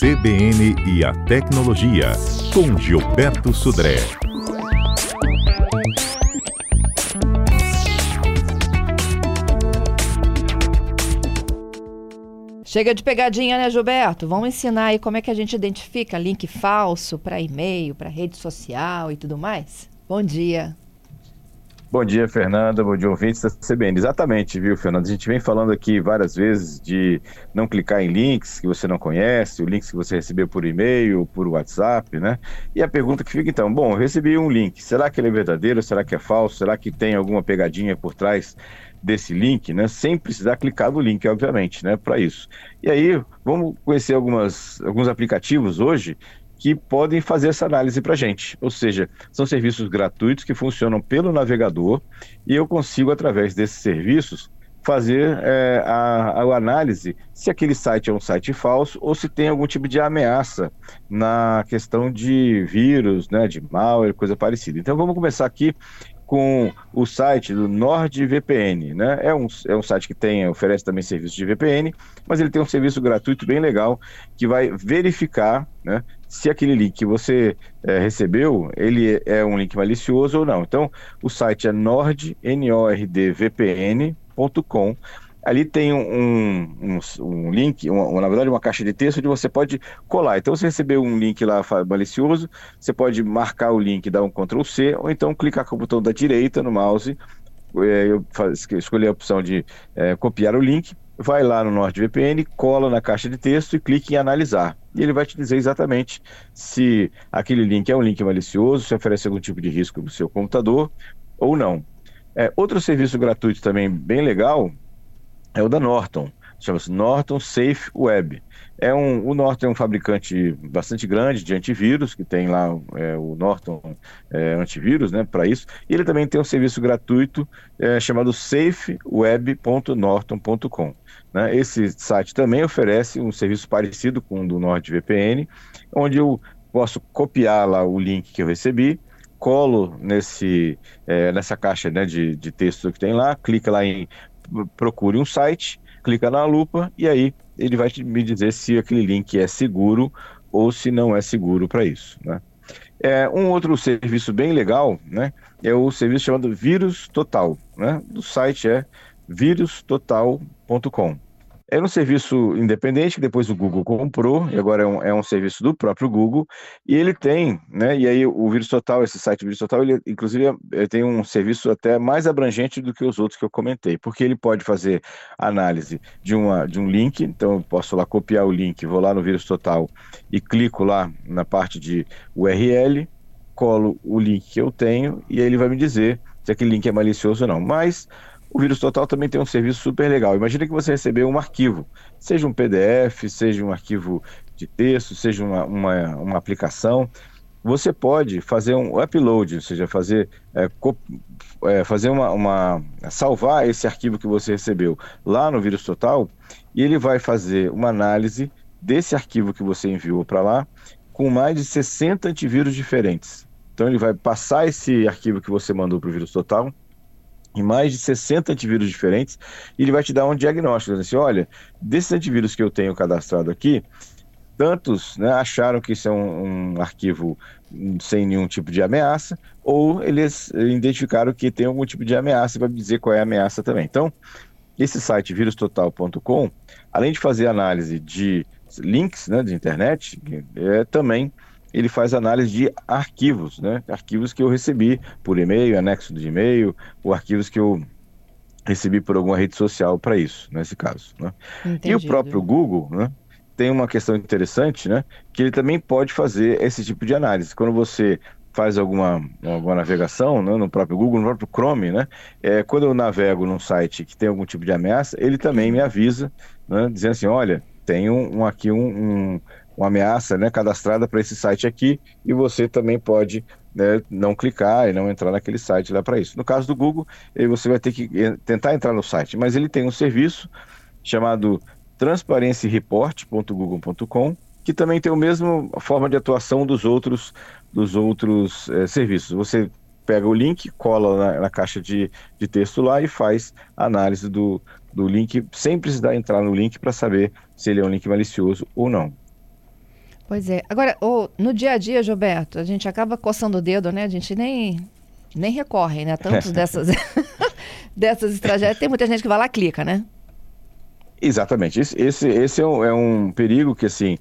CBN e a Tecnologia, com Gilberto Sudré. Chega de pegadinha, né, Gilberto? Vamos ensinar aí como é que a gente identifica link falso para e-mail, para rede social e tudo mais? Bom dia. Bom dia, Fernanda. Bom dia, ouvintes da CBN. Exatamente, viu, Fernanda? A gente vem falando aqui várias vezes de não clicar em links que você não conhece, links que você recebeu por e-mail, por WhatsApp, né? E a pergunta que fica, então, bom, eu recebi um link, será que ele é verdadeiro? Será que é falso? Será que tem alguma pegadinha por trás desse link, né? Sem precisar clicar no link, obviamente, né? Para isso. E aí, vamos conhecer alguns aplicativos hoje que podem fazer essa análise para a gente. Ou seja, são serviços gratuitos que funcionam pelo navegador e eu consigo, através desses serviços, fazer a análise se aquele site é um site falso ou se tem algum tipo de ameaça na questão de vírus, né, de malware, coisa parecida. Então vamos começar aqui com o site do NordVPN, né? É um site que oferece também serviço de VPN, mas ele tem um serviço gratuito bem legal que vai verificar, né, se aquele link que você recebeu, ele é um link malicioso ou não. Então, o site é nordvpn.com. Ali tem um link, na verdade uma caixa de texto onde você pode colar. Então você recebeu um link lá malicioso, você pode marcar o link, dar um Ctrl+C, ou então clicar com o botão da direita no mouse, eu escolhi a opção de copiar o link, vai lá no NordVPN, cola na caixa de texto e clica em analisar. E ele vai te dizer exatamente se aquele link é um link malicioso, se oferece algum tipo de risco no seu computador ou não. Outro serviço gratuito também bem legal é o da Norton, chama-se Norton Safe Web. O Norton é um fabricante bastante grande de antivírus, que tem lá o Norton antivírus, né, para isso. E ele também tem um serviço gratuito chamado safeweb.norton.com. Né? Esse site também oferece um serviço parecido com o do NordVPN, onde eu posso copiar lá o link que eu recebi, colo nessa caixa, né, de texto que tem lá, clica lá em procure um site, clica na lupa e aí ele vai me dizer se aquele link é seguro ou se não é seguro para isso, né? Um outro serviço bem legal, né, é o serviço chamado VirusTotal, né? O site é VirusTotal.com. É um serviço independente que depois o Google comprou e agora é um serviço do próprio Google e ele tem, né, e aí o VirusTotal, esse site VirusTotal, ele inclusive ele tem um serviço até mais abrangente do que os outros que eu comentei, porque ele pode fazer análise de um link, então eu posso lá copiar o link, vou lá no VirusTotal e clico lá na parte de URL, colo o link que eu tenho e aí ele vai me dizer se aquele link é malicioso ou não, mas o VirusTotal também tem um serviço super legal. Imagina que você recebeu um arquivo, seja um PDF, seja um arquivo de texto, seja uma aplicação. Você pode fazer um upload, ou seja, fazer salvar esse arquivo que você recebeu lá no VirusTotal e ele vai fazer uma análise desse arquivo que você enviou para lá com mais de 60 antivírus diferentes. Então ele vai passar esse arquivo que você mandou para o VirusTotal em mais de 60 antivírus diferentes, e ele vai te dar um diagnóstico, assim, olha, desses antivírus que eu tenho cadastrado aqui, tantos, né, acharam que isso é um arquivo sem nenhum tipo de ameaça, ou eles identificaram que tem algum tipo de ameaça e vai me dizer qual é a ameaça também. Então, esse site virustotal.com, além de fazer análise de links, né, de internet, também ele faz análise de arquivos, né? Arquivos que eu recebi por e-mail, anexo de e-mail, ou arquivos que eu recebi por alguma rede social para isso, nesse caso, né? E o próprio Google, né, tem uma questão interessante, né, que ele também pode fazer esse tipo de análise. Quando você faz alguma navegação, né, no próprio Google, no próprio Chrome, né, quando eu navego num site que tem algum tipo de ameaça, ele também me avisa, né, dizendo assim, olha, tem uma ameaça, né, cadastrada para esse site aqui e você também pode, né, não clicar e não entrar naquele site lá para isso. No caso do Google, você vai ter que tentar entrar no site, mas ele tem um serviço chamado transparency-report.google.com que também tem a mesma forma de atuação dos outros serviços. Você pega o link, cola na caixa de texto lá e faz a análise do link sem precisar entrar no link para saber se ele é um link malicioso ou não. Pois é. Agora, no dia a dia, Gilberto, a gente acaba coçando o dedo, né? A gente nem recorre, né? Tantos dessas estratégias. Tem muita gente que vai lá e clica, né? Exatamente. Esse é um perigo que, assim,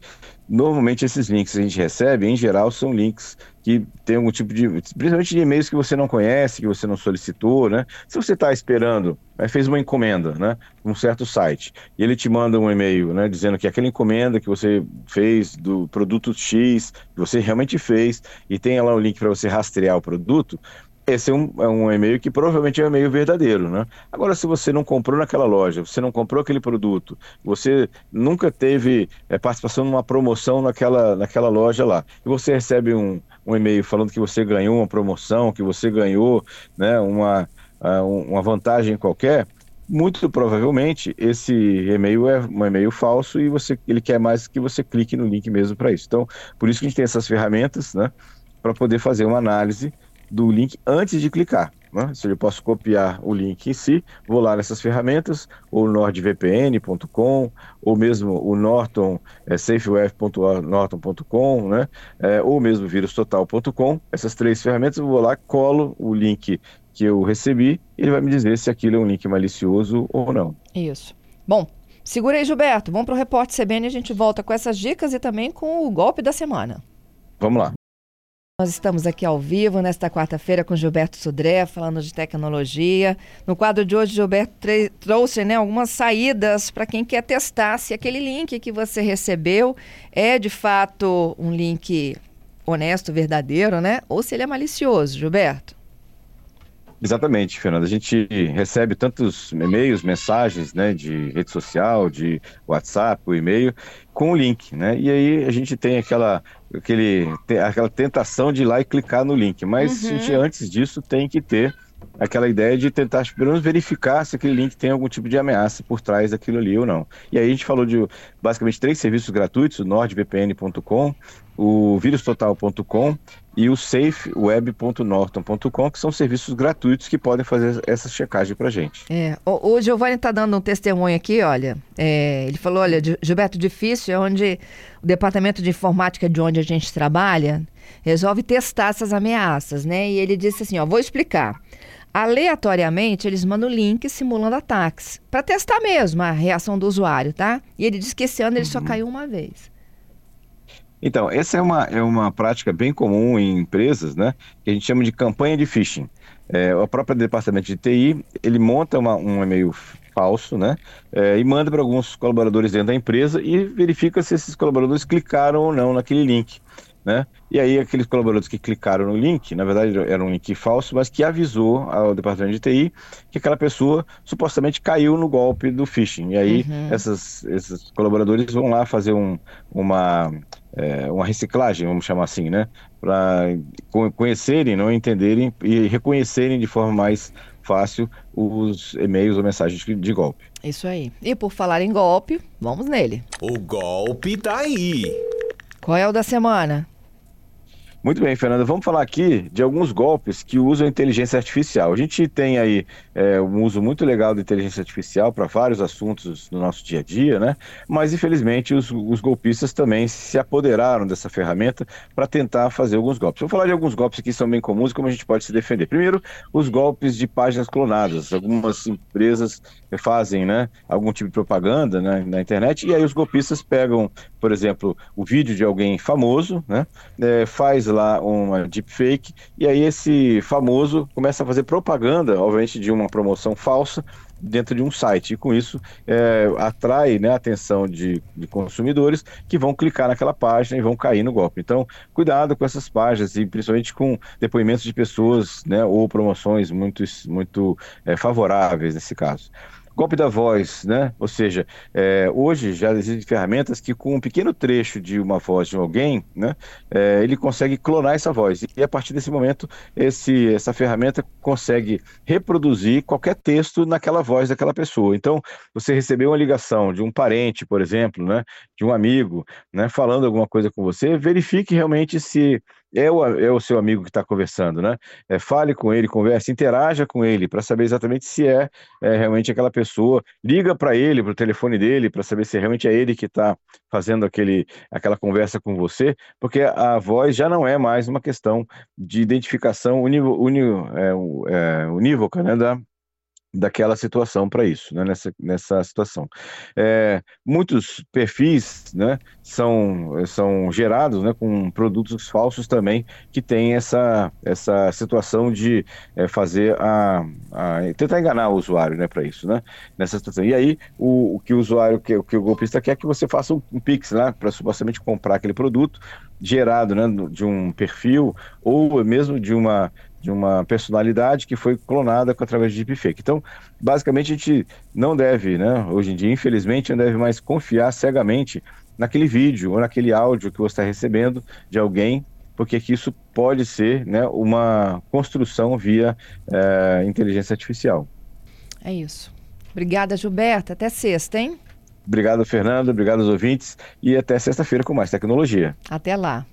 normalmente esses links que a gente recebe, em geral, são links que tem algum tipo de... Principalmente de e-mails que você não conhece, que você não solicitou, né? Se você está esperando, fez uma encomenda, né? Um certo site. E ele te manda um e-mail, né? Dizendo que aquela encomenda que você fez do produto X, que você realmente fez, e tem lá um link para você rastrear o produto... Esse é um e-mail que provavelmente é um e-mail verdadeiro, né? Agora, se você não comprou naquela loja, você não comprou aquele produto, você nunca teve participação numa promoção naquela loja lá, e você recebe um e-mail falando que você ganhou uma promoção, que você ganhou, né, uma vantagem qualquer, muito provavelmente esse e-mail é um e-mail falso e ele quer mais que você clique no link mesmo para isso. Então, por isso que a gente tem essas ferramentas, né, para poder fazer uma análise do link antes de clicar, né? Se eu posso copiar o link em si, vou lá nessas ferramentas, ou NordVPN.com, ou mesmo o Norton Safe Web, norton.com, né? Ou mesmo VirusTotal.com. Essas três ferramentas, eu vou lá, colo o link que eu recebi e ele vai me dizer se aquilo é um link malicioso ou não. Isso. Bom, segura aí, Gilberto. Vamos para o Repórter CBN e a gente volta com essas dicas e também com o golpe da semana. Vamos lá. Nós estamos aqui ao vivo nesta quarta-feira com Gilberto Sudré, falando de tecnologia. No quadro de hoje, Gilberto trouxe, né, algumas saídas para quem quer testar se aquele link que você recebeu é de fato um link honesto, verdadeiro, né? Ou se ele é malicioso, Gilberto. Exatamente, Fernanda. A gente recebe tantos e-mails, mensagens, né, de rede social, de WhatsApp, o e-mail, com o link, né? E aí a gente tem aquela tentação de ir lá e clicar no link. Mas a gente, antes disso, tem que ter aquela ideia de tentar, pelo menos, verificar se aquele link tem algum tipo de ameaça por trás daquilo ali ou não. E aí a gente falou de, basicamente, três serviços gratuitos, o NordVPN.com, o VirusTotal.com e o safeweb.norton.com, que são serviços gratuitos que podem fazer essa checagem para a gente. O Giovanni está dando um testemunho aqui, olha, ele falou, olha, Gilberto, difícil é onde o departamento de informática de onde a gente trabalha resolve testar essas ameaças, né? E ele disse assim, ó, vou explicar. Aleatoriamente, eles mandam links simulando ataques, para testar mesmo a reação do usuário, tá? E ele disse que esse ano ele só caiu uma vez. Então, essa é uma prática bem comum em empresas, né, que a gente chama de campanha de phishing. O próprio departamento de TI, ele monta um e-mail falso, né, e manda para alguns colaboradores dentro da empresa e verifica se esses colaboradores clicaram ou não naquele link, né? E aí aqueles colaboradores que clicaram no link, na verdade era um link falso, mas que avisou ao departamento de TI que aquela pessoa supostamente caiu no golpe do phishing. E aí esses colaboradores vão lá fazer uma reciclagem, vamos chamar assim, né? Para conhecerem, não entenderem e reconhecerem de forma mais fácil os e-mails ou mensagens de golpe. Isso aí. E por falar em golpe, vamos nele. O golpe tá aí. Qual é o da semana? Muito bem, Fernanda. Vamos falar aqui de alguns golpes que usam inteligência artificial. A gente tem aí um uso muito legal da inteligência artificial para vários assuntos no nosso dia a dia, né? Mas, infelizmente, os golpistas também se apoderaram dessa ferramenta para tentar fazer alguns golpes. Vou falar de alguns golpes que são bem comuns e como a gente pode se defender. Primeiro, os golpes de páginas clonadas. Algumas empresas fazem, né, algum tipo de propaganda, né, na internet, e aí os golpistas pegam, por exemplo, o vídeo de alguém famoso, né, faz lá uma deepfake, e aí esse famoso começa a fazer propaganda, obviamente, de uma promoção falsa dentro de um site, e com isso atrai, né, a atenção de consumidores que vão clicar naquela página e vão cair no golpe. Então, cuidado com essas páginas, e principalmente com depoimentos de pessoas, né, ou promoções muito favoráveis nesse caso. Golpe da voz, né? Ou seja, hoje já existem ferramentas que com um pequeno trecho de uma voz de alguém, né, ele consegue clonar essa voz. E a partir desse momento, essa ferramenta consegue reproduzir qualquer texto naquela voz daquela pessoa. Então, você recebeu uma ligação de um parente, por exemplo, né, de um amigo, né, falando alguma coisa com você, verifique realmente se é o seu amigo que está conversando, né? Fale com ele, converse, interaja com ele para saber exatamente se é realmente aquela pessoa. Liga para ele, para o telefone dele, para saber se realmente é ele que está fazendo aquela conversa com você, porque a voz já não é mais uma questão de identificação unívoca, né? Daquela situação para isso, né? Nessa situação. Muitos perfis, né, são gerados, né, com produtos falsos também, que tem essa situação de fazer tentar enganar o usuário, né, para isso, né, nessa situação. E aí, o que o golpista quer é que você faça um Pix, né, para supostamente comprar aquele produto gerado, né, de um perfil ou mesmo de uma personalidade que foi clonada através de deepfake. Então, basicamente, a gente não deve, né, hoje em dia, infelizmente, não deve mais confiar cegamente naquele vídeo ou naquele áudio que você está recebendo de alguém, porque que isso pode ser, né, uma construção via inteligência artificial. É isso. Obrigada, Gilberto. Até sexta, hein? Obrigado, Fernanda. Obrigado aos ouvintes. E até sexta-feira com mais tecnologia. Até lá.